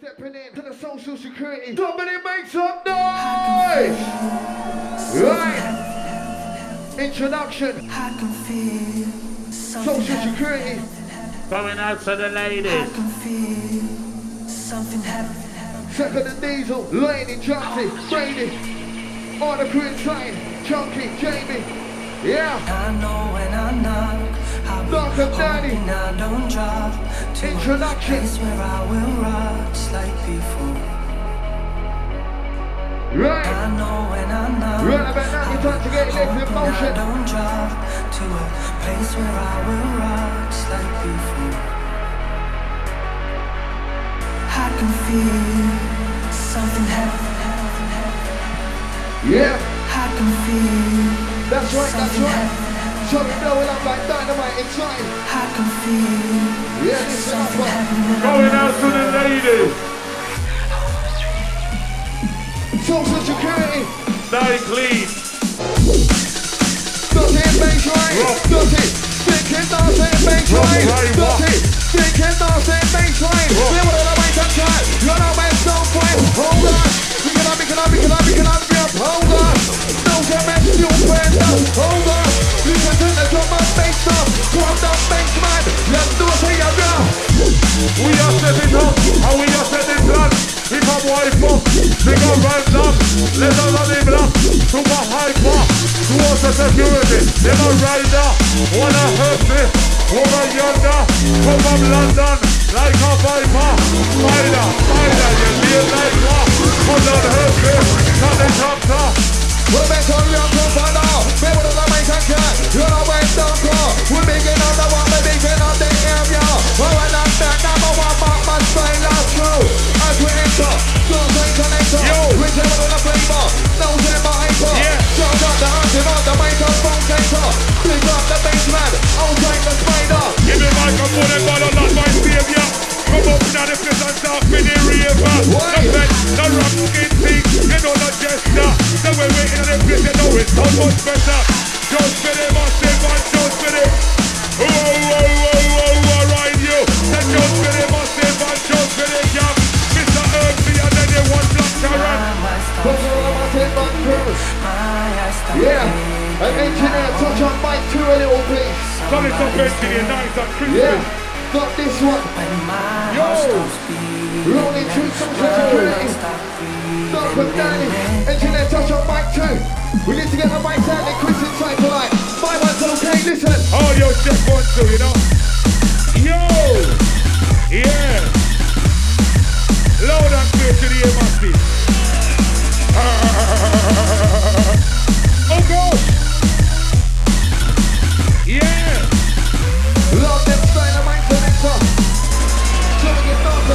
stepping in to the social security. Somebody make some noise! Right! Introduction. I can feel social security. Going out to the ladies. I can feel something happening. Second and Diesel, Laney, Johnson, Brady, Article Insane, Chunky, Jamie. Yeah. I know when I'm not. I'm hoping I don't drop to a place where I will rot like before. Right. I know when I'm not. Right about now, we time to get into motion. I don't drop to a place where I will rot like before. I can feel something happening. Yeah. I can feel. That's right, that's right. So we know it up like dynamite inside. I can feel. Yeah, this is going out to the ladies. Social security. Stay clean. Does it make right? Does it? Stick it, does it make right? Does it? Stick it, does it make right? We're on the way to try. You're on the way to fight. Hold on. We can up, we can up, we can up, we can up, we can up. Hold on. Your friend, hold on. Listen to the drum and bass stuff. Come down, bass man. Let's do it together. We are setting up, and we are setting down. If I'm wife up, they gon' run down. Let them run him up. Super hyper, towards the security. They're a rider, wanna hurt me. Woman yonder, come from London. Like a viper, rider, rider. You feel like what? Come down, hurt me. Come and jump down. We're back on your profile now. We're on the mic and cut. You're always down call. We're making on the one, we're making on the area. We're not that number one, but must find out true. As we enter, don't take an answer. We're doing on the flavor. No time I for. Jump up the hunting on the mic and phone center. Pick up the baseman. I'll take the spider. Give me microphone and follow that my savior. Come up now, if it's on top in the river. The bed, the rock skin thing, and all the gesture. Now we're waiting on the place, you know it's so much better. Just for them, I say one, just for them. Oh, oh, oh, oh, oh, alright, you. Then just for them, I say one, just for them, yeah. Mr. Hermie, and then they want black carrot. Yeah, an engineer, touch on mic two a little bit. Come it's up engineer, now it's on Christmas. Yeah, got this one. Yo, rolling through some security. Engineer, touch on mic two. We need to get the mic down and Chris inside tonight. My one's okay, listen. Oh, yo, just one, two, you know. Yo! Yeah! Loud and clear to the air, Musty. Oh, gosh! Yeah! Love them style and mic connector. So we get down to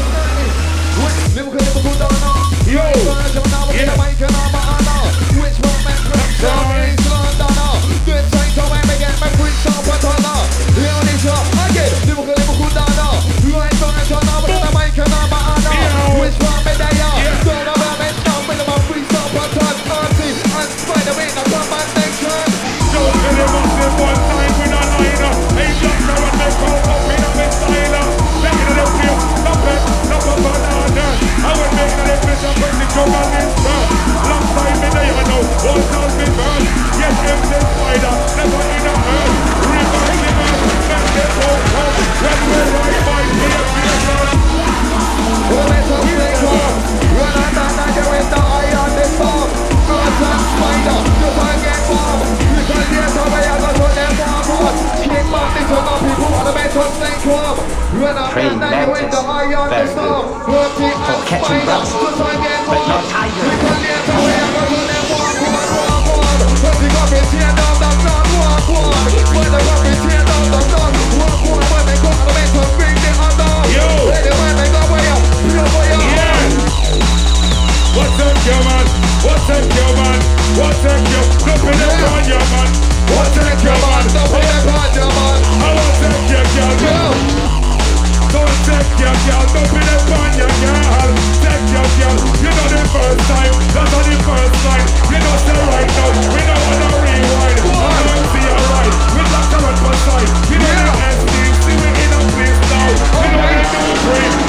30. Liverpool down now. Yo! Yeah! Which one man from South East London? Good time to when we get my quick stop at all. Leon is up, again, Liverpool down now. Right down at all, but the mic and I'm out. Which one man they are? Turn around and down with my free stop at all. Auntie and Spider-Man, I come back next time. Don't kill him off this one time with a liner. Ain't just now and they call up in a mid-liner. Back in the field, stop it, stop up on our dance. I would make it if it's a perfect joke on this bird. Long time in the yellow, one time we burn. Yes, if this spider, never in a herd. Revive the man, let them go home. Let me ride by me and be a bird. Well, it's a snake worm. When I'm not like you in the eye on this bomb. Birds and spider, you can't get warm. You can hear somebody else and put them down on. Keep up this on our people, on the mental snake worm. When I'm not you in the eye on this bomb. For catching bugs, but not tigers. We can get away and go to them one. When the rubbish here down the ground, one. When the rubbish here down the ground, one. When they come to me to bring the other. Anyway, they go way up, feel way up. Yeah! What's up, yo, man? What's up, yo, man? What's up, yo? Look at them on your man. What's up, yo, man? Don't put them on your man. I want to take your girl. Don't take your girl, don't be the one your girl. Take your girl, you know the first time. That's not the first time. You know the right now, we don't wanna rewind. I don't see a right, we don't have a first time. You know the SDC, we in a place now. We know what to do, free.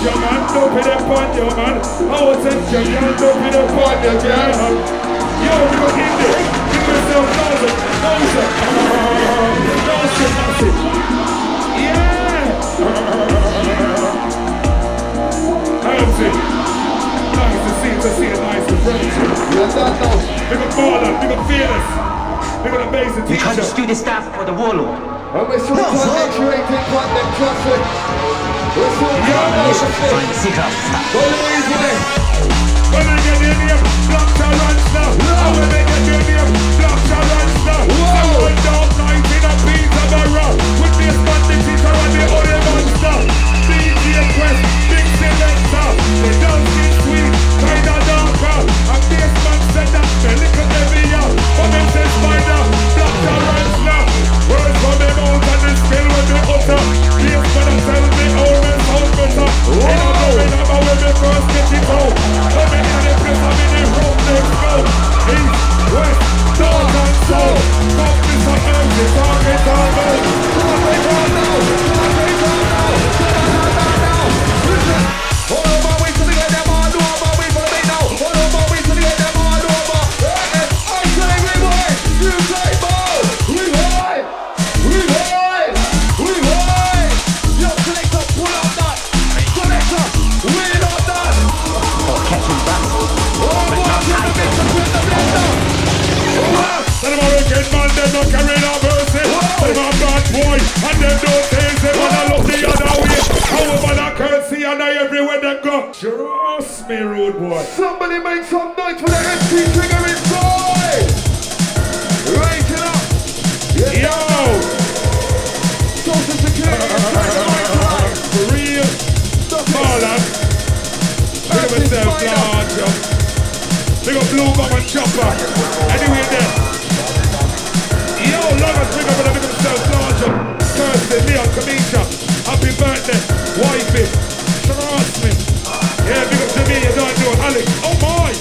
your man, don't be there for your man. I was in your man, don't be there for your girl. Yo, you in there, give yourself nothing, nothing. Yeah! Nice to see a nice and friendship. Yes, that knows. Big up baller, big up fearless. Big up amazing teacher. You can't just do this stuff for the warlord. And we're still trying to create one that classic. We're still trying to see class. Go easily. When I get in here, block challenge now. When I get in here, block challenge now. Someone down 19 and beat on the rock. With this man, the teacher and the only monster. DJ Quest, big selector. They don't get sweet, kinda darker. And this man said that they look at every year. But this is spider, block challenge now. Words from them out and they still with the utter. Here's what I tell me, all men sound better. In a moment, I'm away, me first get it out. I'm in the place, I'm in the room, let's go. East, west, north and south. Fuck this up, man, we talk it all now. Talk it all now, talk it all now. Talk it all now, listen. All over, we to get them all over, we to be now. All over, we to get them all over. I say we win, you say ball. Man, they don't carry no mercy. They are bad boy, and they don't taste. They wanna look the other way. However, that currency and I everywhere they go. Trust me, rude boy. Somebody make some noise for the MC triggering boy. Raise it up. Yes. Yo. Social security. For real. Call up. Look at myself, large up. Look at Blue Bum and Chopper. Anyway, there. Love us, big up and I make themselves larger. Kirsten, Leon, Kamisha, happy birthday, wifey, trust me. Yeah, big up to me, you don't know, Alex, oh my!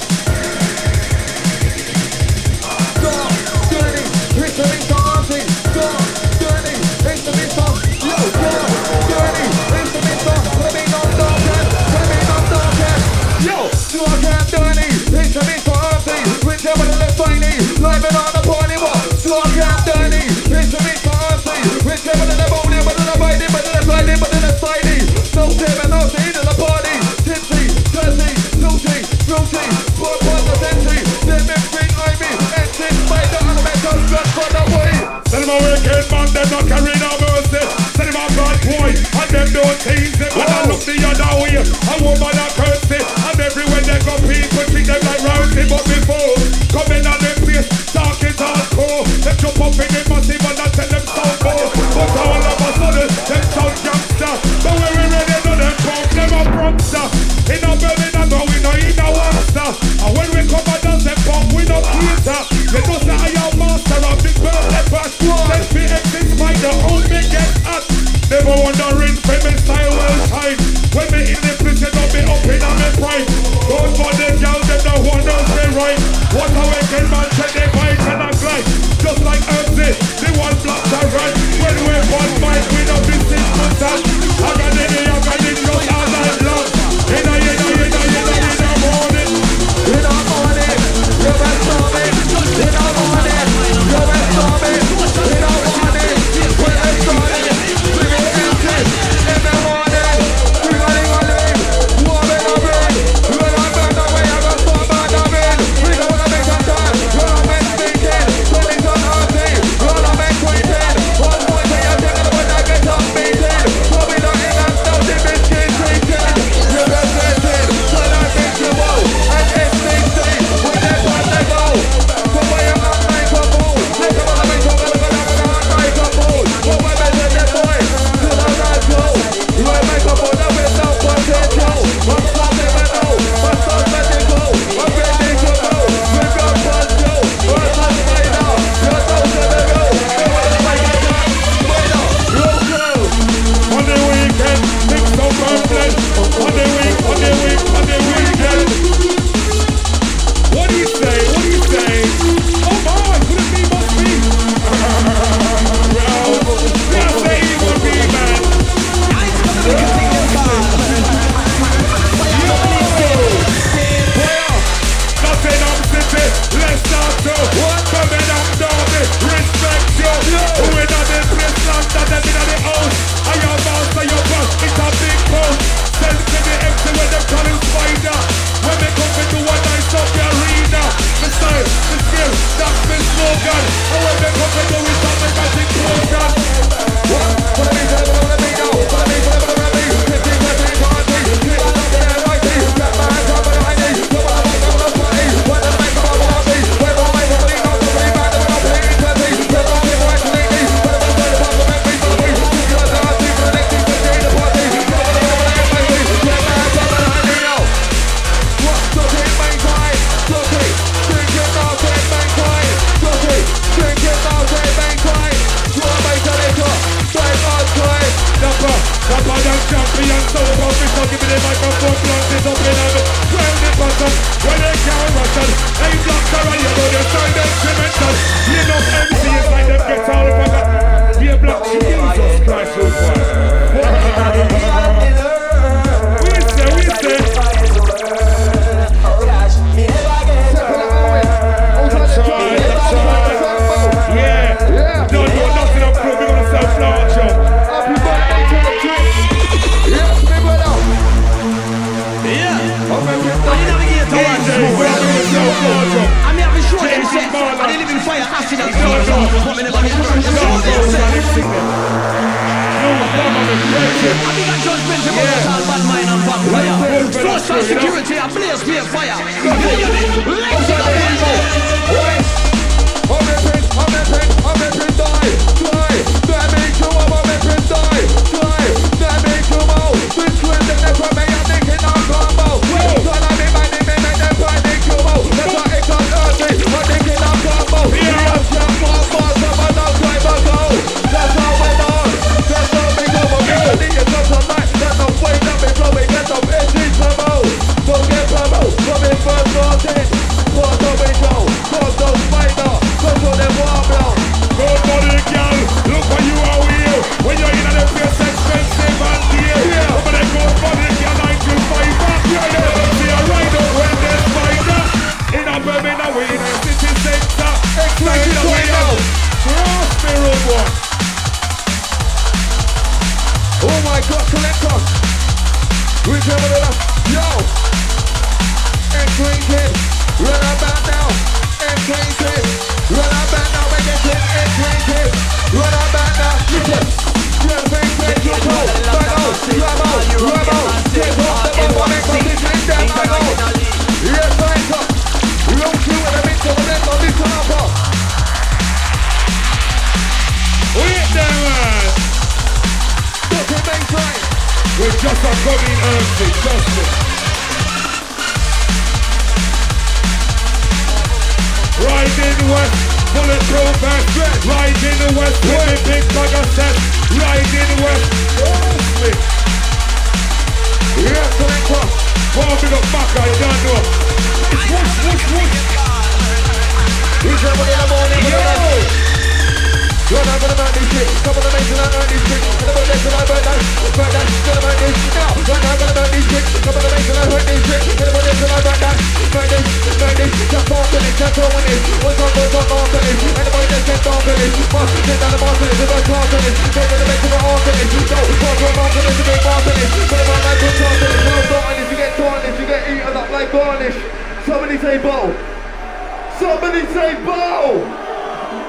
Dark, dirty, it's a bit dancing. Dark, dirty, it's a bit tough. Yo, dark, dirty, it's a bit tough. Let me not dark head, let me not dark head. Yo, dark and dirty, it's a bit dancing. With them with the left tiny, live and on the party wall. Dark and dirty, it's a bit fancy. We're never in the morning, but in the mighty, but in the tiny, but in the tiny. No tip and no tea to the party. Tipsy, dirty, guilty, guilty. Four parts of empty. Then men bring like me. And this might not have been done just for the way. Send him a wicked man, they're not carrying our mercy. Send him a bad boy, and them don't tease it. When I look the other way, a woman that curtsy. And everywhere they got people, treat them like rousey. But before, come in on them place, talk it all. Them jump up in the massive and I tell them sound more. But all of a sudden, them sound gangster. But when we ready, no them talk, them a prankster. In a Berlin and go in a Wangster. And when we come and dance them pop, we no cater. They don't say I am master of big birthday pass. Let's be exist by the old me get at. Never wondering when me style will shine. When me in the place, you don't be up in a me pride. Don't for them girls, them the one don't say right. What a wicked man said they bite and I glide. Just like Earthsy, they want black to run. When we're one fight, we don't be 6 months out. I got it, just as I love. In the morning. In the morning, you're best storming. In the morning, you're best storming. In the morning, we're best storming. We go empty. In the morning, we got it all in. Warming up in. We don't burn away, I got storm burn up in. We don't wanna make a mental. Ain't blocks are right, you know they sound instrumental. You know MCs like them get all forgot. Be a block, Jesus Christ, who was. Yeah, don't do nothing up, bro, we're gonna self-launch up. I'm not sure they said I live in fire, acid and blood. I think I just been to all bad mind and vampire. Force and security, I blaze me a fire.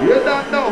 Without that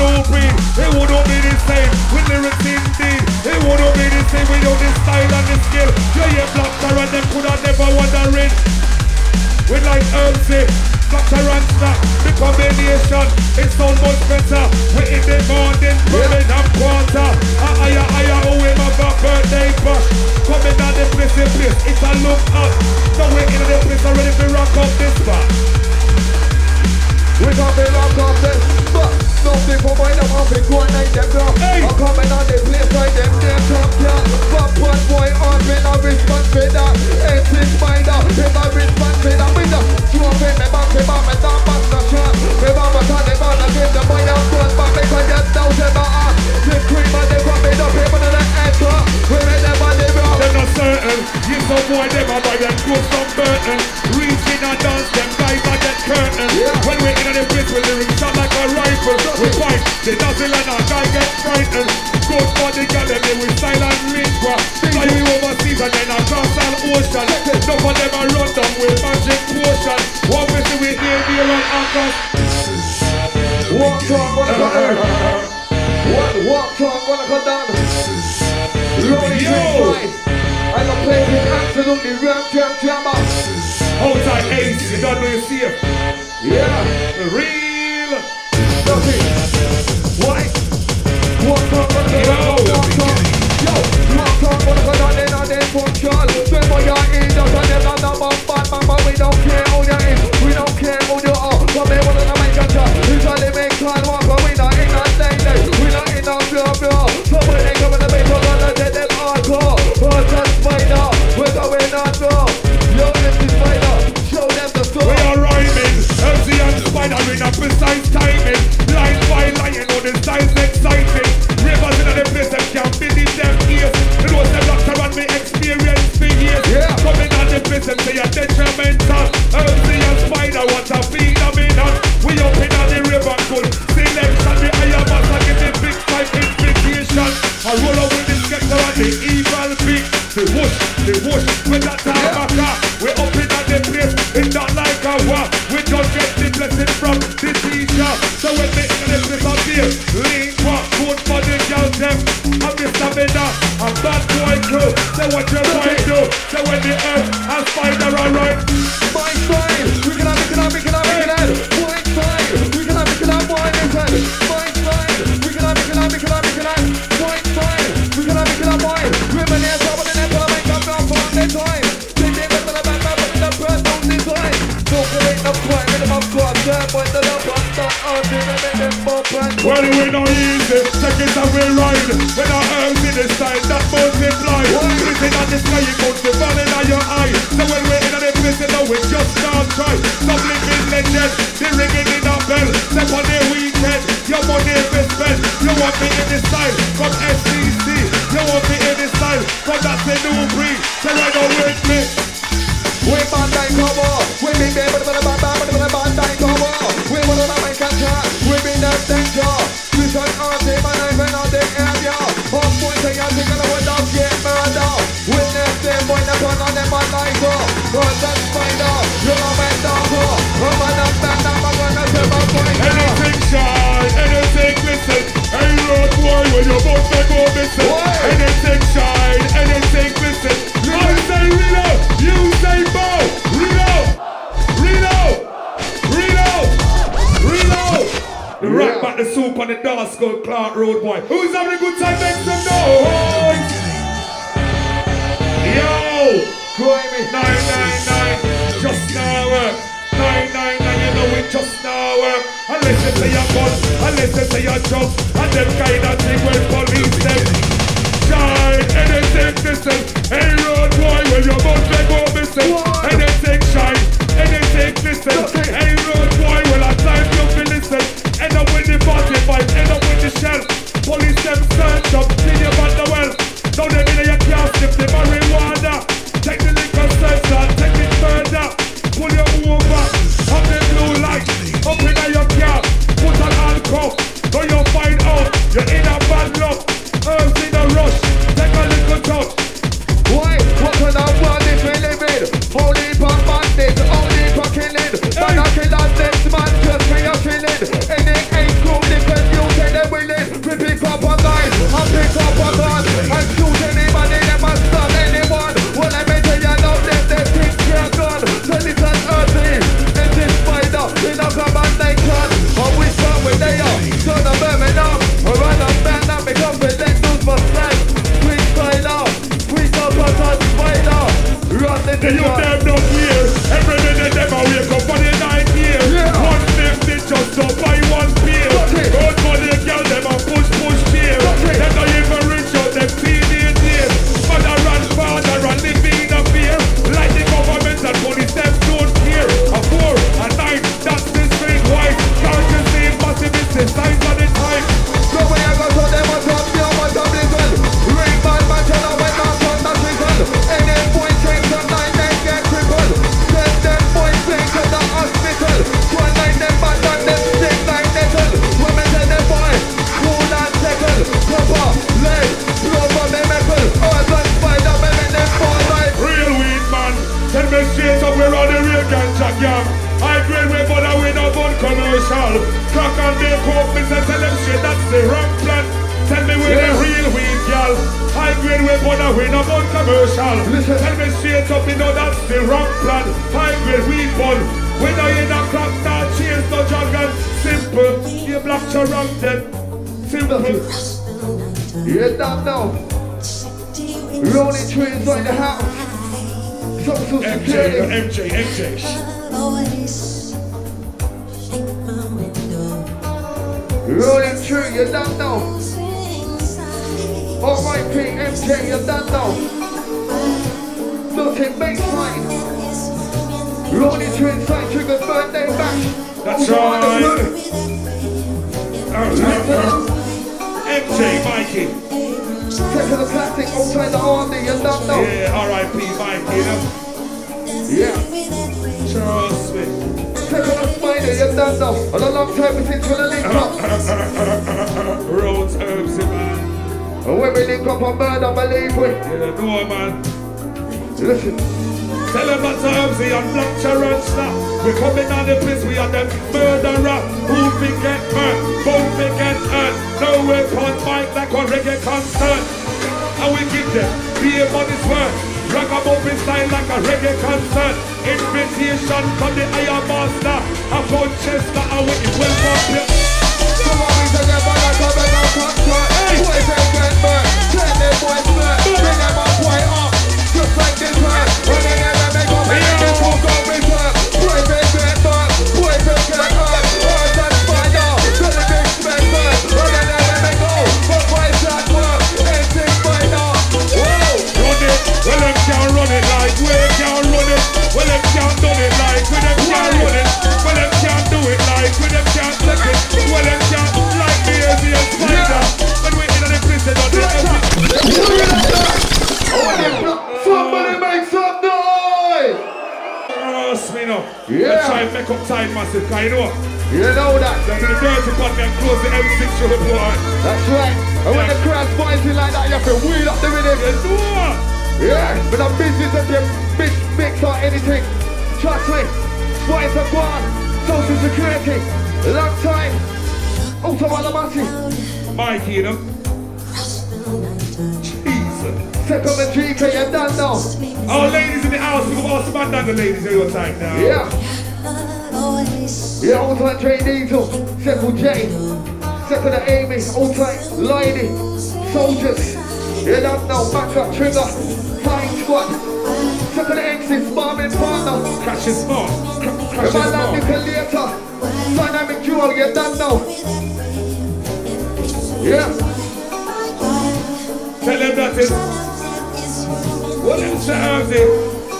no breed, it wouldn't be the same. It sound much better. We in the morning, burning up water. I away my birthday bash. Coming down the place in place, it's a look up. So we in the place already to rock up this spot. We got to rock up this spot. Nothing for mine, I'm off and go and night them down. I'm coming on the place like them damn top down. But one boy on me, I respond for that. It's his mind up, if I respond for that. We just drop in my back, my mom and down back the shot. My mom and down, they wanna give the boy out front. But they can get down to the ass. The cream and they pop it up, even in the head top. We make them on the road. They're not certain, you some boy, they might buy them goods from Burton. Reaching and dance, them guys might get curtains. When we're in the bridge, we're lyrics shot like a rifle. We fight, they dazzle and our guy get frightened. Goes for the gallery with style and lingua. Fly we overseas and then across an ocean. Some of them are run down with magic potion. What we see with here on Anchor. Walk on, wanna go down. Walk on, wanna go down. Lonely Dream 5. I don't play with absolutely ram jammer. Outside Ace, you don't know you see it. Yeah, real. What? Walk up on the road, walk up. Yo, walk up on the road and then control. Then for your ears, don't them not about bad man, but we don't care who you is, we don't care who you are. Come here, we're gonna make a job. We try to make time walk, but we not in that daily. We not in that blah blah. So when they come in the base, we're gonna let them all go. Oh, that's fine now, we're going on now. Yo, this is fine now, show them the story. We are rhyming, MC and Spider in a precise timing. Line by line, all the style's exciting. Rivers in the place, them can't finish them ears. It was the doctor and me experience for years. Coming on the place, them say a detrimental. Earthy and Spider, what a phenomenon. We up in on the river, good selection. The higher mass, I give the big type invitation. I roll up with the skeptic and the evil beat. They whoosh, with that tabaka. We up in on the place, it's not like a war. We don't get the blessing from the teacher. So when they lean back, good for the girl them. I'm Mr. Bender, I'm bad boy crew. Say what your boy do. Say when the earth and Spider are right. My style, we can have, we can have, we can have, we can have. My style, we can have, we can have, wine inside. My style, we can have, we can have, we can have, we can have. My style, we can have, we can have, wine. Women here, trouble in their time, come down for their time. They give us the back, but the birds don't design. Don't create the point, with them up to our third point, the love one, the other. Well, we don't use it, take it and we ride. When our herbs in the side, that multiply. Everything on the sky, it goes to falling out your eye. So when we're in the prison, no, we just can't try. Some living legend, they're ringing in our bell. Step on the weekend, your money is spent. You want me in the side, from SCC. You want me in the side, from that's the new breed. So right now with me. We Bandai cover, we be there, but the Bandai cover. We want to make a chat. Danger, we turn our team and I went on the area. Home boys say I'm thinking I would not get murder. Witness them when I turn on them on my door. But that's fine now, you're a man down for. I'm on a stand up, I'm gonna serve a point. Anything shy, anything listen. Hey road boy, when you're both to go missing. Anything shy, anything listen. I say Reno, you say Bo. Reno. The rock back the soup on the dance called Clark Road boy. Who's having a good time? Make some noise! Yo! Cry me 999, just now work. 999, you know it just now work. Unless you say a gun, unless you say a job, and them kind of thing when police them. Shine, anything missing. Hey road boy, when your mouth may go missing. Anything shine, anything missing. Hey road boy, well I time you'll be listening. End up with the 45, end up with the shell. Police them search up, clean your band the well. Now they mean that you can't sniff the marijuana. Take the liquor search and take it further. Pull your over, have the blue light. Up in your car, put an alcohol. Now you'll find out, you're in a bad luck. Herbs in a rush, take a little touch. Why? What kind of world is we live in? Only for bandits, only for killing. Man, I kill us this man, just for your killing. Pick up a gun and shoot anybody that must stop anyone. Well, I bet you love them, they think you're gone. So it's an earthy, it is spider, in a command like God. I wish that we commercial. High-grade weapon and we no burn commercial. Tell me straight up, you know that's the wrong plan. High-grade weapon. When I in a crack, that change no jargon. Simple, you black charang then. Simple. You ain't done now. Rolling trains on the house. Social security. MJ. Rolling through, you don't know. R.I.P. MJ, you don't know. Looking baseline. Rolling through inside, trigger birthday back. That's right. MJ, Mikey. Take the plastic outside the army, you don't know. Yeah, R.I.P. Mikey. Yeah. Charles Smith. Take on a spider, you don't know. And a long time since we link up. Roads, herbs, man. And when we link up on murder, believe we. You know, man. Listen. Tell them that Herbsy and Black Charant stuff. We're coming on the place, we are the murderer. Who we get hurt, both we get hurt. No weapon, fight like a reggae concert. And we give them beer money's worth. Rock up open style like a reggae concert. Invitation from the Iron Master. I found Chester, I went in well for play. Come on, we together like a reggae concert. Boys and get burnt, turn their boys burnt. Bring them up way up, just like this hurt. When they never make up, they get full gold return. Boys and get burnt, boys and get burnt. Boys and fire, turn the big spend burnt. When they never make up, but boys and burnt. And sing by now, whoa. Run it, well them can't run it like we can't run it. Well them can't do it like we them can't run it. Well them can't do it like we them can't take it. Well them can't like me as a spider. When we in the prison on the every. Somebody make some noise. Ross me now. Yeah. Try and make up time massive, cause you know what? You know that. That's the dirty part and close the M6 to the board. That's right. And when the crowd's noisy like that, you have to wheel up the rhythm. You know what? Yeah, but I'm busy as your bitch mix or anything. Trust me, what is a guard? Social security, long time. Also, Alamasi. Mikey, you know. Jesus. Step on the GK, you're done now. Our ladies in the house, we've got all span down the ladies in your time now. Yeah. Yeah, all time Trey Diesel, Circle J, Second of Amy, all time Lady, Soldiers. You don't know, back up, trigger, flying squad. Second exit, farming partner. Crashing smart, crashing smart. If I like Nickel later, dynamic duel, you don't know. Yeah. Tell them that is. What is the Herbsy?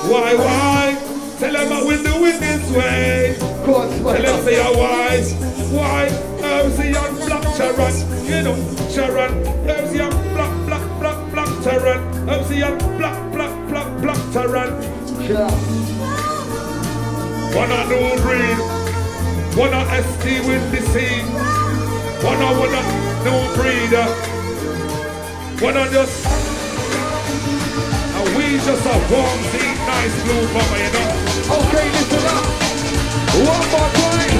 Why? Tell them I will do it this way. Tell them they are wise. Why? Herbsy and Black Charant. You know, Charant. Herbsy and Black Tarant, MC and Black Tarant. Yeah. One and all breed, one and ST with the seed. One and no breeder. One and just, and we just a warm seat, nice blue mama, you know. Okay, listen up. One more time.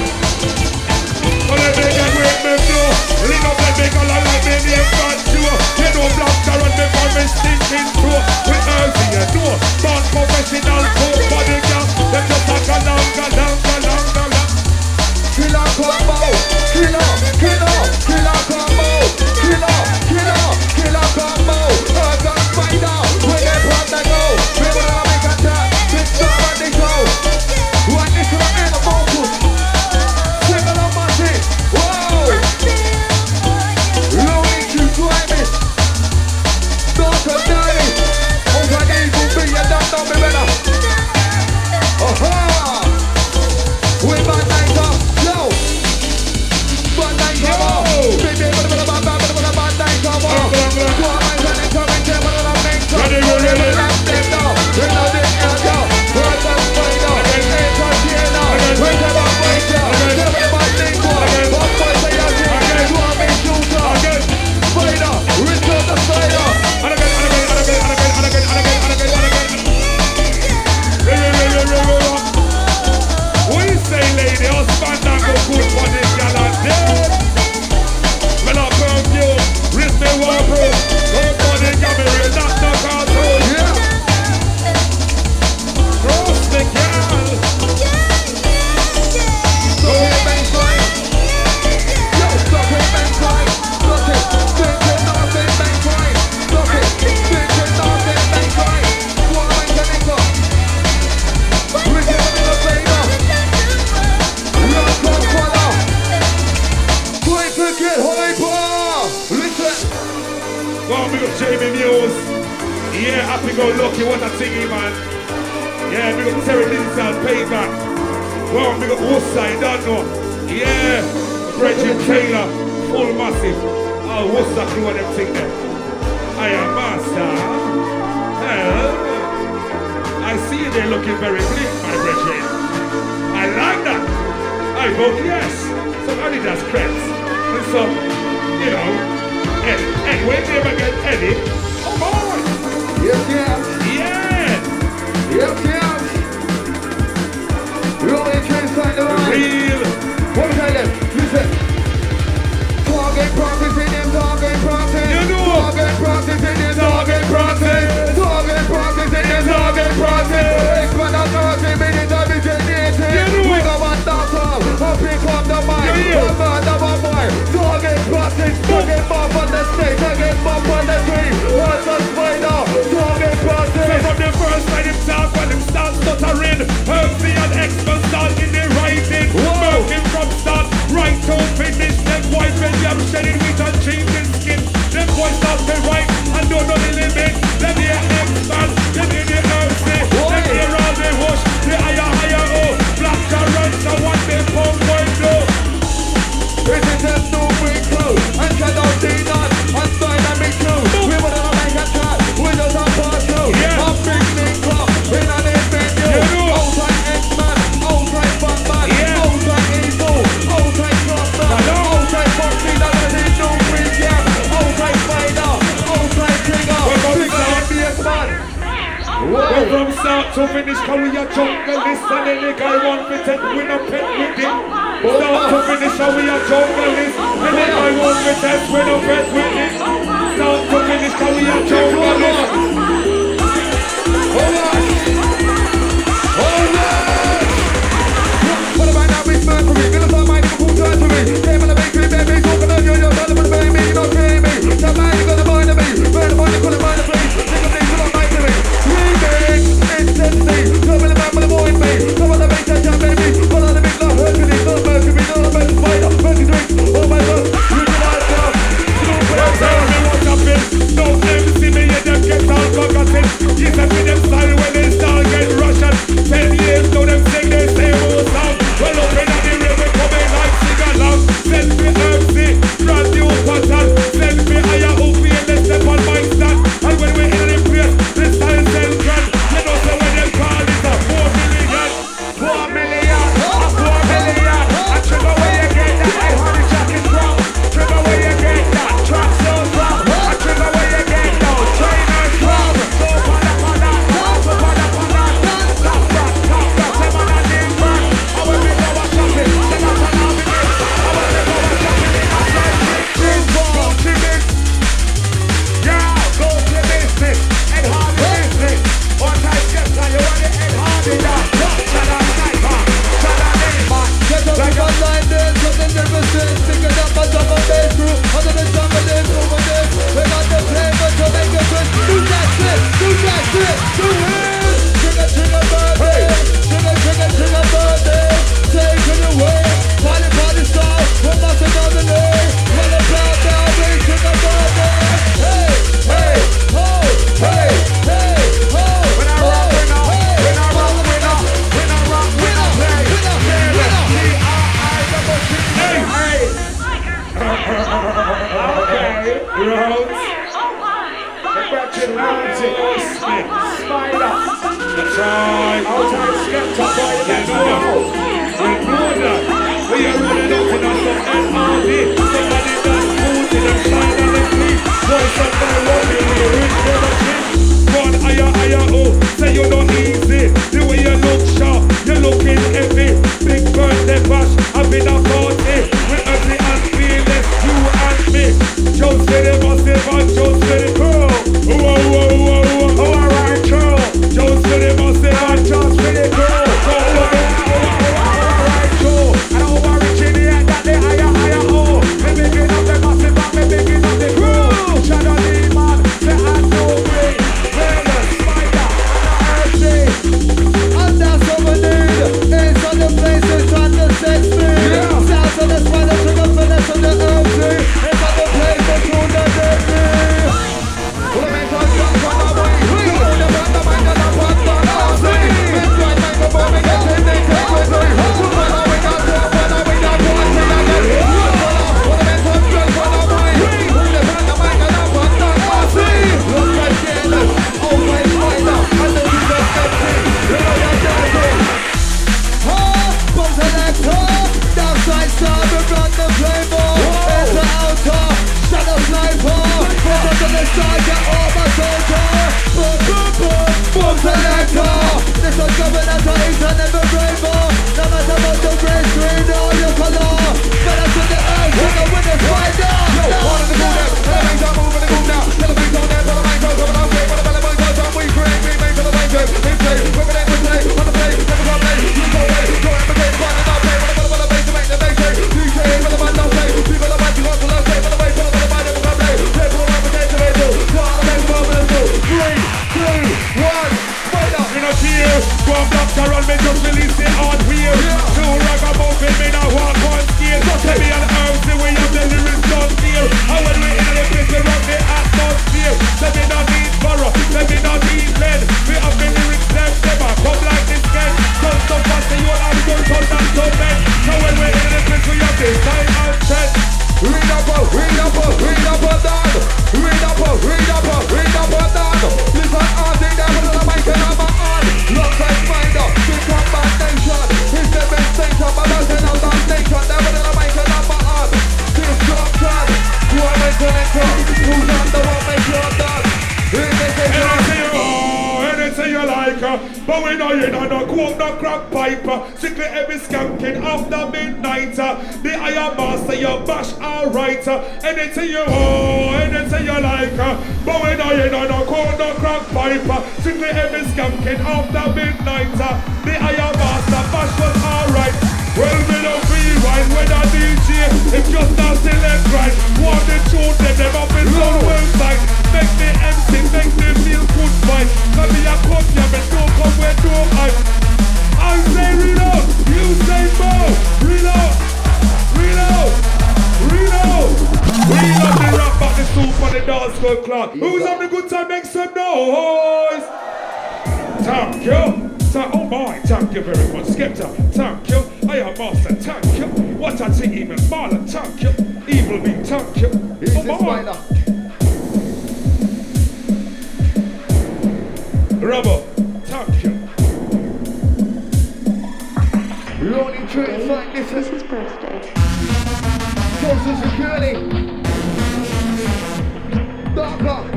All the big and great men do, lean up and make a lot like me, they can't do. You know Black Charant before me stinking through. With Herbsy, you know. Born professional, coke for the gang. Them just a galang. Killer combo, killer combo. Earth and spider, when they want to go. We wanna make a chat, big star and they go. What is the end of vocals? Similar music, whoa. Lonely to climb it. Go big up Jamie Muse. Yeah, happy go lucky, what a thingy, man. Yeah, big up Terry Digital, Payback. Go big up Woodside, don't know. Yeah, Bridget Taylor, full massive. Oh, what's that do on them thing there? I am master. Hell. I see you there looking very bleak, my brethren. I like that. I vote yes. Some Adidas crepes. And some, you know, Eddie. When they ever get Eddie, come on. Yep, yeah. Yes. Yep, yeah. We only trying to find the line. Real. One side left. Listen. Target practice in them, target practice. You know. Target practice in them, target practice. Target practice in them, target process. But I'm not in the damage and dating. We got one doctor, I pick up the mic. I'm not another boy. So I get process, I get bump on the stage, I get bump on the street. What's a spider? So I get process. From the first time him talk, when him start stuttering, Hermsy and X-Men start in the writing. Smoking from start, right to finish. Them boys when them shedding with a changing skin. Them boys start to write and don't know the limit. Them here X-Men, them in the Hermsy. They're all they wash, the higher, oh. Black currents are what they pump when low. This is a stupid crew, and cannot do that. I'm dynamic crew, we wanna make a chat. We just have part two, I'm big big club. We're not in venue, old time X-Man, old time Batman, old time Eagle, old time Clubman, old time Foxy, that I need no weekend. Old time Spider, old time Trigger, big time BS-Man. We're from start to finish, carry a junglist, and any guy want to take, we no pet with him. Start to finish, and we a junglist, and any guy want to take, we no pet with him. Start to finish, carry a junglist. Alright! Alright! What about that big mercury? Gonna start my Liverpool territory. Came on the bakery, baby, talking on your brother, but baby, you don't pay me. That man, you gotta mind of me. Where the mind, you gotta mind of me. Take a place, you don't mind of me. Incense, trouble about my boy, baby. Come on, the big touch, baby. One of the big love, Hercules, not Mercury, not a better fighter, Mercury drinks, all my love, you can ask now. Don't tell me what's happening, don't MC me, and them get all cocketed. Yes, I see them style when they start get Russian. 10 years, now them sing, they say, oh, sound. Well, open up the river, come in like cigar love. Send me MC, brand new pattern. Send me higher, OP, and let's step on my stand. And when we in the place, let's style send grand. Shadow Demon. But we know you don't cook no crack pipe. Strictly every skanking after midnight. The Iron Master, you bash alright. Anything you want, anything you like. But we know you don't cook no crack pipe. Strictly every skanking after midnight. The Iron Master, bash was alright. Well, we don't feel right when I DJ. It's just not select right. Want the truth, then they've up in some website. Make me empty, make me feel good fight. Let me a cup, yeah, but don't come where don't I say reload, you say more. Reload, reload, reload. We love the rap, but the soup for the dance club clock. Who's having a good time? Make some noise. Thank you. Oh my, thank you very much. Skepta, thank you. I am master, thank you. What I think, even Marla, thank you. Evil be, thank you. Oh my. Rubber, thank you. Ronnie Trains like this. This is birthday. Social security. Darker.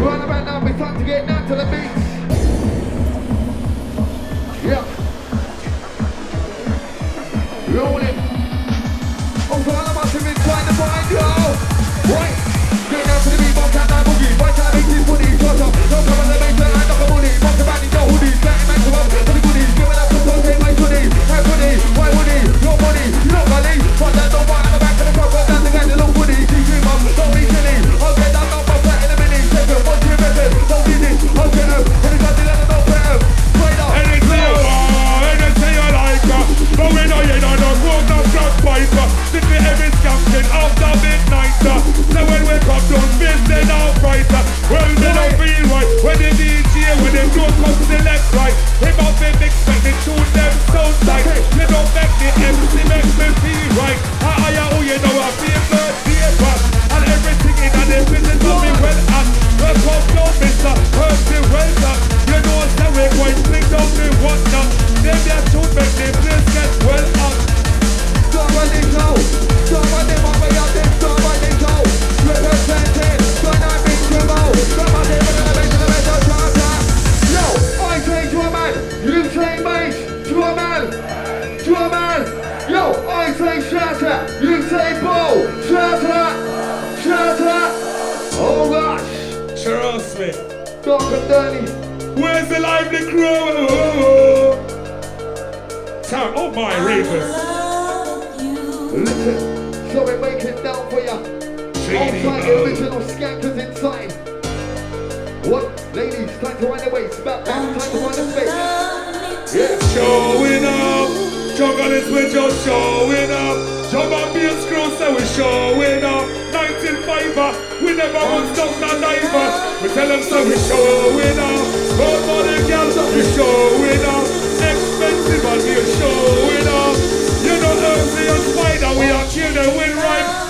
Run about now, it's time to get down to the beach. Yeah. Rolling. I'm all about to be trying to find you. Right. Get down to the beat, box out that boogie. Right side, beat this booty. Shut up. Don't come on the bass, I knock a booty. Box the bandage, no hoodies. Black man, come up to the goodies. Give it up to the toes, my goodies. My goodie, my hoodie. Your money, you don't gully. Put that don't want at the back of the truck. Put down the guy, the little goodies. She dream up, don't be silly. I'll get that number. Don't be this, I'll get up, and it's not the letter, don't pay up. Anything you want, anything you like. But we know you don't know, walk no black pipe. Simply every scamping after midnight. So when we come to this, they don't fight. Well, they don't feel right. When they DJ, when they don't come select right. Hip hop they mix, make the tune them so tight. You don't make the MC, make me feel right. I am who you know, I feel birthday, but everything in and they visit for me well at. Welcome to Mr. Hershey Welter. You know that we're going to click on me one now. They that should make the place get well up. Somebody go, somebody mama out there, somebody go. Representing, so now I'm in trouble. Somebody gonna make the best of time. Yo, I say to a man, you didn't say mate, to a man, to a man. Yo, I say shatter, you say ball, shatter. Shut up! Oh gosh! Trust me. Dark and dirty. Where's the lively crew? Oh my ravers. Listen, so we make it down for ya. Outside the original scankers inside. What? Ladies, time to run away. It's about time to run away. Yeah. Showing up. Chocolates, we're just showing up. Jump on me and screw, so we showing up. 19-5er, we never want stuff not diver. We tell them so we showing up. Both for the girls, we showing up. Expensive and we showing up. You know the MC and Spider, we are kill the win right.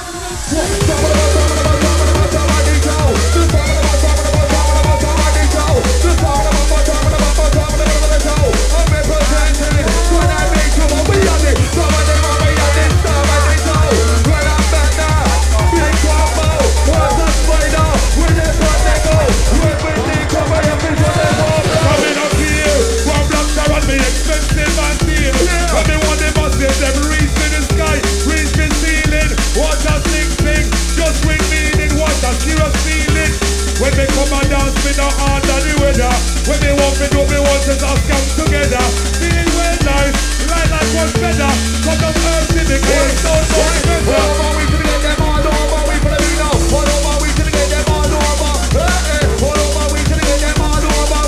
When they come and dance, we don't under the weather. When they walk, we do we want us all come together. Feeling well nice, light like one feather. Cut up herbs in the game, so much better. All over, we gonna get them all over, we gonna be now. All over, we gonna get them all over. All over, we gonna get them all over.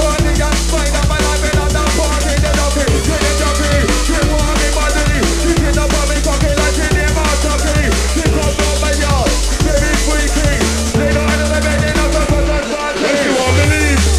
All the young spider, my life in on that party. They don't be, they don't be. She want me body, she get up on me fucking like she never stop me. She come on my yard, baby freaky.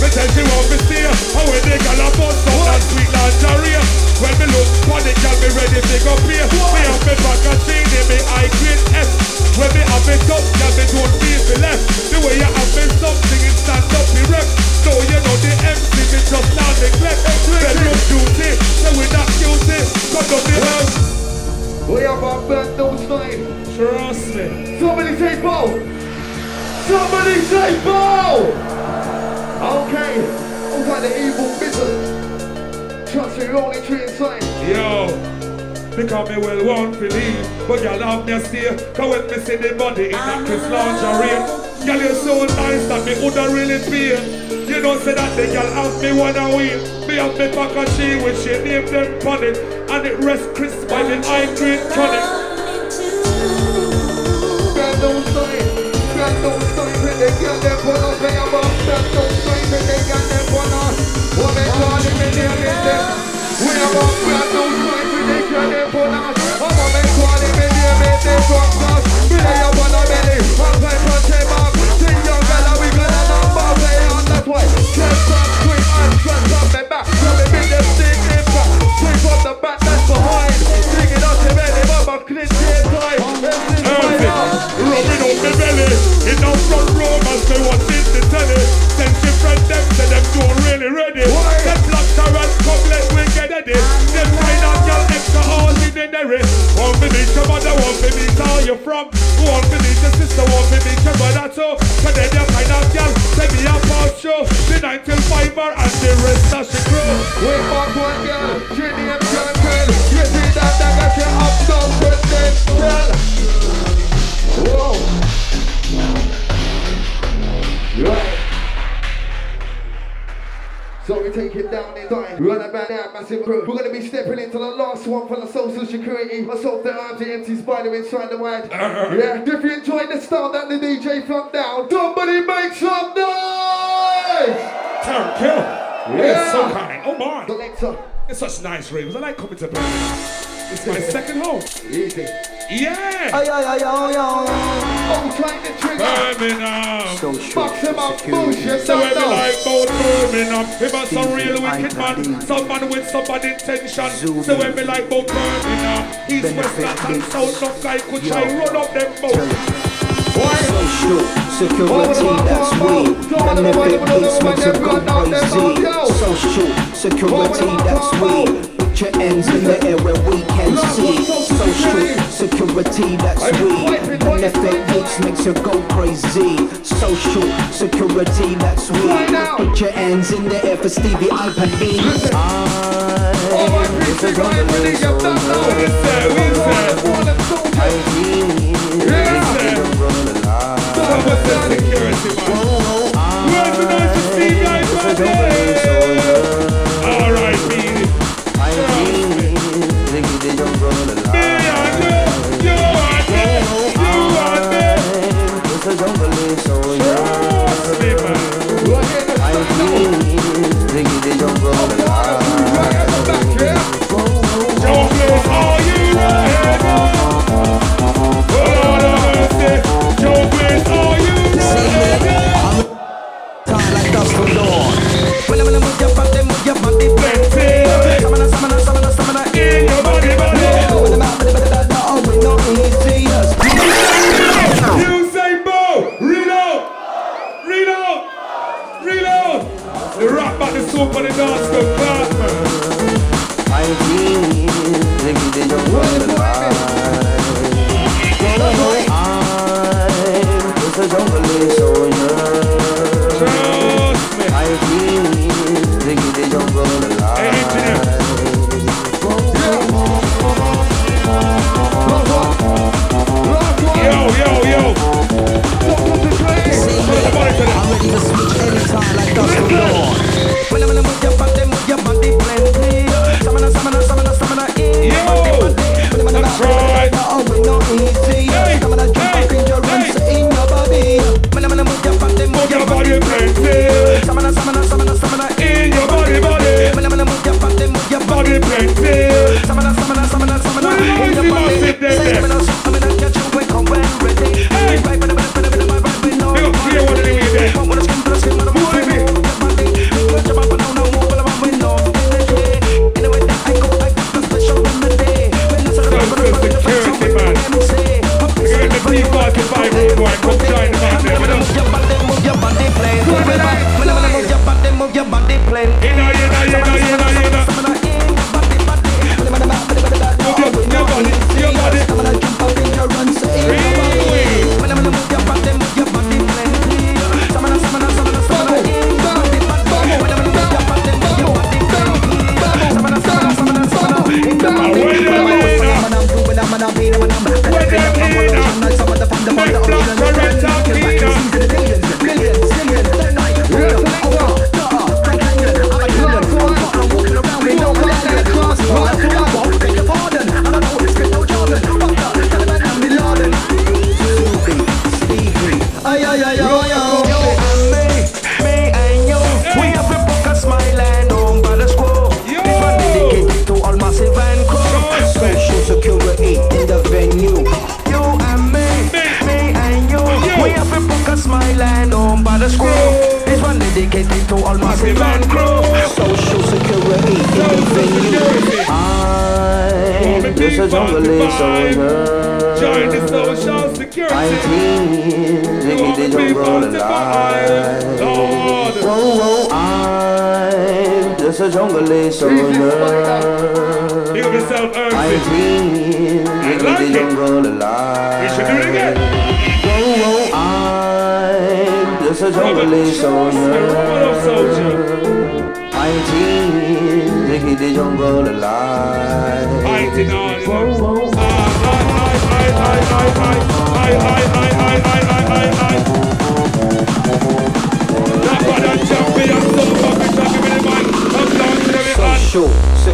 Said she won't be steer, and when they got a bus up that sweet lingerie. When me look for the girl, me ready to go pay. Me have me back and sing, me I grade F. When me have it up, girl, me don't feel me left. The way you have me something, it stand up me rep. So you know the MC, me just now neglect. Bedroom duty, so we not guilty. Cut up the house. We have our burnt those nine. Trust me. Somebody say bow. Somebody say bow. Okay, I'm like the evil business. Trust me, only tree inside. Yo, because me will won't believe, but y'all have me stay. Cause when me see the body in that Chris lingerie, y'all is so nice that me woulda really feel. You know, say that the girl have me wanna wheel. Me have me pack a she when she name them panic, and it rests Chris by the high grade tonic. They get them for us, they have us, that's so sweet, and they get them for us. What they call them in there is them. We have us, we are so sweet, and they get them for us. And what they call them in there is them for us. We have one of many, one time for J-Mark. See your fella, we got a number, they on that way. Just up quick and stress up the back. So they beat them stick in back. Take up the back that's behind. Dig it up to belly, mama, clean shit time. Rubbing up the belly in the front room as they want this to tell it. Send different them to them don't really ready. Them blocks are as complex we get at it. Them kind of y'all extra ordinary. One beneath your mother, one beneath all you're from. One beneath your sister, one beneath your brother too. Cause then them kind of y'all send me a pop show. The 9 till 5 hour and the rest of the crew. Way back one girl, she named Chantel. You see that they got you up down with them girl. Whoa! Right. So we take it down in time. Run about that massive crew. We're gonna be stepping into the last one for the social security. Myself, the arm, the empty spider inside the wide. Yeah. If you enjoyed the style that the DJ flung down, somebody make some noise! Terror Kill. Yeah. So kind. Oh my. Selector. It's such nice rooms. I like coming to Berlin. It's my second home. Easy. Yeah! I'm trying to trigger. Birmingham. So maximum bullshit. So every life boat Birmingham. If I some real wicked man, some man with somebody intention. Zoom so every life boat Birmingham. East, west, and south, look like could try run up them boats. Why? Security, that's we. Benefit placements have gone crazy. Social security, that's we. Put your ends in the air where we can see. Social security, that's we. Benefit placements have gone crazy. Social security, that's we. Put your hands in the air for Stevie Ipani. Move your body plenty. Samana, samana, samana.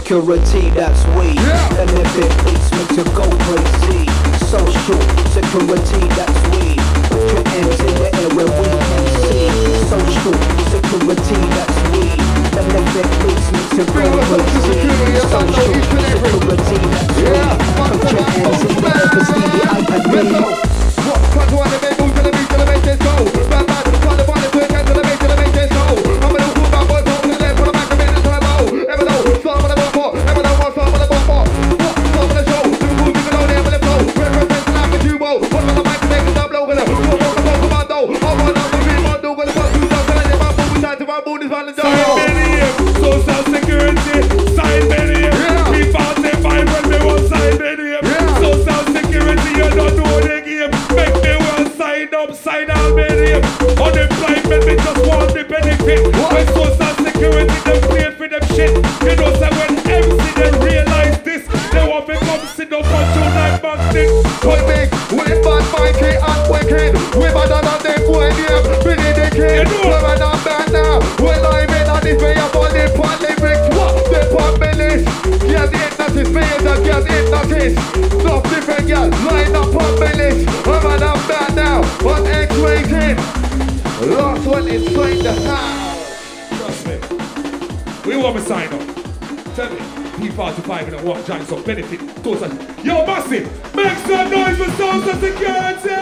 Security, that's we. Yeah. And if it leads me to go crazy, social security, that's we. Put your hands in the air where we can see. Social security, that's we. And if it leads me to go crazy, social security, that's we. Put your hands in the air because benefit. Yo, Massive, make some noise for social security!